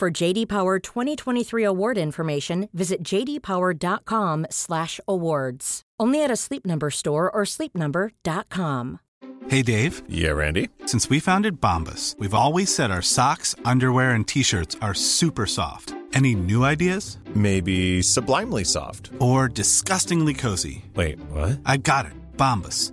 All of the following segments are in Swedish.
For JD Power 2023 award information, visit jdpower.com/awards. Only at a Sleep Number store or sleepnumber.com. Hey, Dave. Yeah, Randy. Since we founded Bombas, we've always said our socks, underwear, and T-shirts are super soft. Any new ideas? Maybe sublimely soft. Or disgustingly cozy. Wait, what? I got it. Bombas.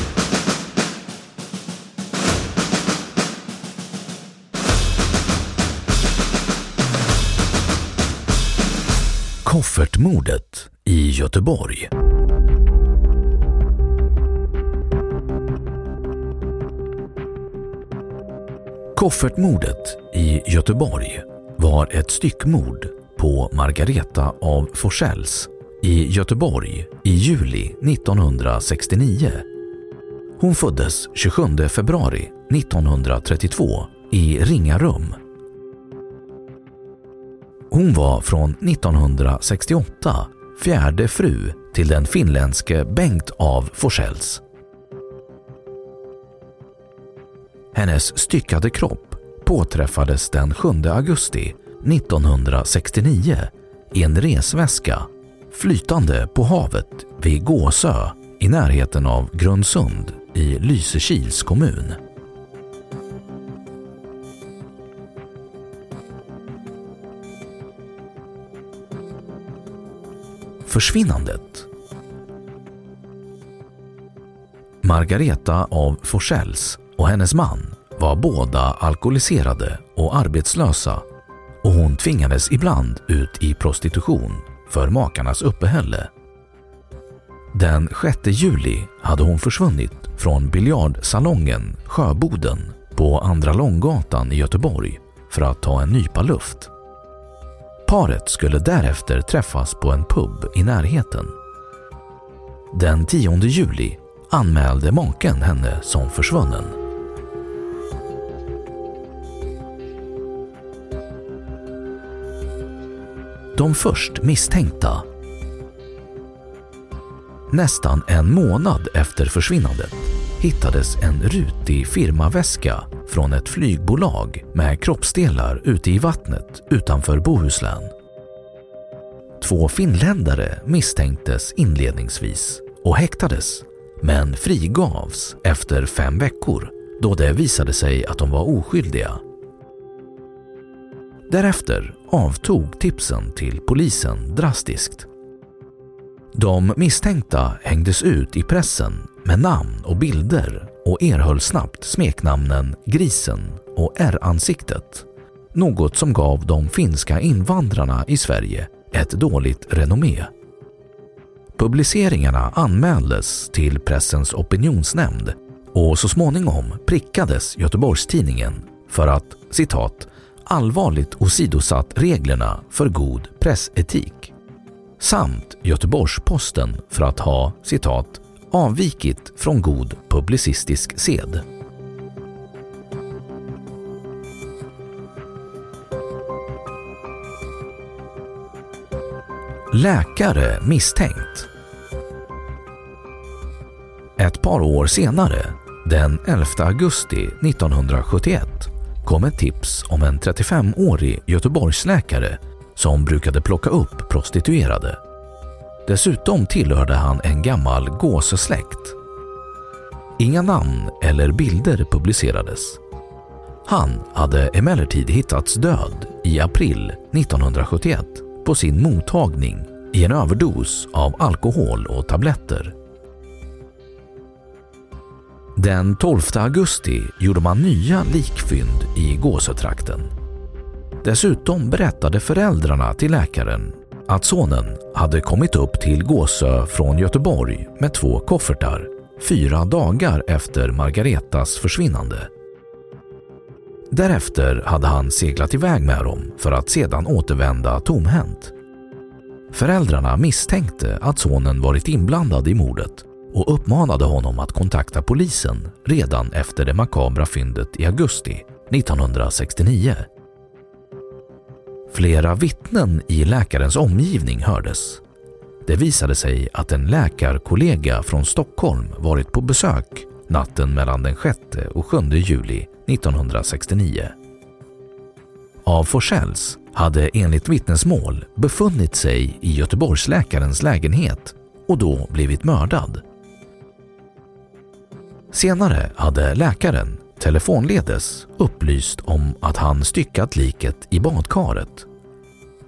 Koffertmordet i Göteborg. Koffertmordet i Göteborg var ett styckmord på Margareta af Forsells i Göteborg i juli 1969. Hon föddes 27 februari 1932 i Ringarum. Hon var från 1968 fjärde fru till den finländske Bengt av Forshälls. Hennes styckade kropp påträffades den 7 augusti 1969 i en resväska flytande på havet vid Gåsö i närheten av Grundsund i Lysekils kommun. Försvinnandet. Margareta af Forsells och hennes man var båda alkoholiserade och arbetslösa, och hon tvingades ibland ut i prostitution för makarnas uppehälle. Den 6 juli hade hon försvunnit från biljardsalongen Sjöboden på Andra Långgatan i Göteborg för att ta en nypa luft. Paret skulle därefter träffas på en pub i närheten. Den 10 juli anmälde maken henne som försvunnen. De först misstänkta. Nästan en månad efter försvinnandet hittades en rutig firmaväska från ett flygbolag med kroppsdelar ute i vattnet utanför Bohuslän. 2 finländare misstänktes inledningsvis och häktades, men frigavs efter 5 veckor då det visade sig att de var oskyldiga. Därefter avtog tipsen till polisen drastiskt. De misstänkta hängdes ut i pressen med namn och bilder och erhöll snabbt smeknamnen Grisen och R-ansiktet, något som gav de finska invandrarna i Sverige ett dåligt renommé. Publiceringarna anmäldes till pressens opinionsnämnd och så småningom prickades Göteborgstidningen för att, citat, allvarligt åsidosatt reglerna för god pressetik, samt Göteborgsposten för att ha, citat, avvikit från god publicistisk sed. Läkare misstänkt. Ett par år senare Den 11 augusti 1971 kom ett tips om en 35-årig Göteborgsläkare som brukade plocka upp prostituerade. Dessutom tillhörde han en gammal Gåsö-släkt. Inga namn eller bilder publicerades. Han hade emellertid hittats död i april 1971 på sin mottagning i en överdos av alkohol och tabletter. Den 12 augusti gjorde man nya likfynd i Gåsötrakten. Dessutom berättade föräldrarna till läkaren att sonen hade kommit upp till Gåsö från Göteborg med 2 koffertar 4 dagar efter Margaretas försvinnande. Därefter hade han seglat iväg med dem för att sedan återvända tomhänt. Föräldrarna misstänkte att sonen varit inblandad i mordet och uppmanade honom att kontakta polisen redan efter det makabra fyndet i augusti 1969. Flera vittnen i läkarens omgivning hördes. Det visade sig att en läkarkollega från Stockholm varit på besök natten mellan den 6 och 7 juli 1969. Av Forssells hade enligt vittnesmål befunnit sig i Göteborgsläkarens lägenhet och då blivit mördad. Senare hade läkaren telefonledes upplyst om att han styckat liket i badkaret.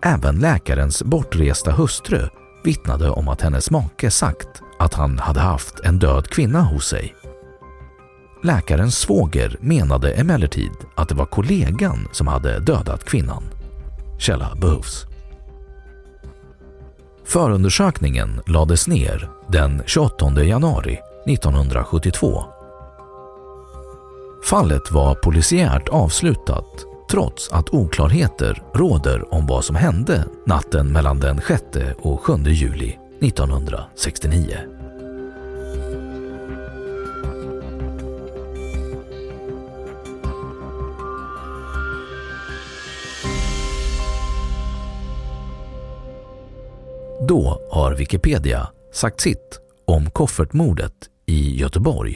Även läkarens bortresta hustru vittnade om att hennes make sagt att han hade haft en död kvinna hos sig. Läkarens svåger menade emellertid att det var kollegan som hade dödat kvinnan. Källa behövs. Förundersökningen lades ner den 28 januari 1972. Fallet var polisiärt avslutat trots att oklarheter råder om vad som hände natten mellan den 6 och 7 juli 1969. Då har Wikipedia sagt sitt om koffertmordet i Göteborg.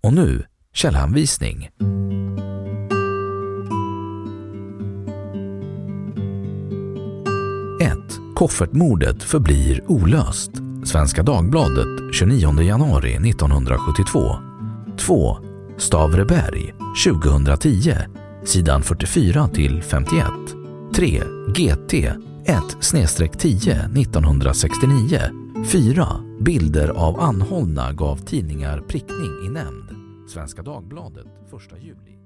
Och nu källanvisning. Koffertmordet förblir olöst. Svenska Dagbladet 29 januari 1972. 2. Stavreberg 2010, sidan 44 till 51. 3. GT 1-10 1969. 4. Bilder av anhållna gav tidningar prickning i nämnd. Svenska Dagbladet 1 juli.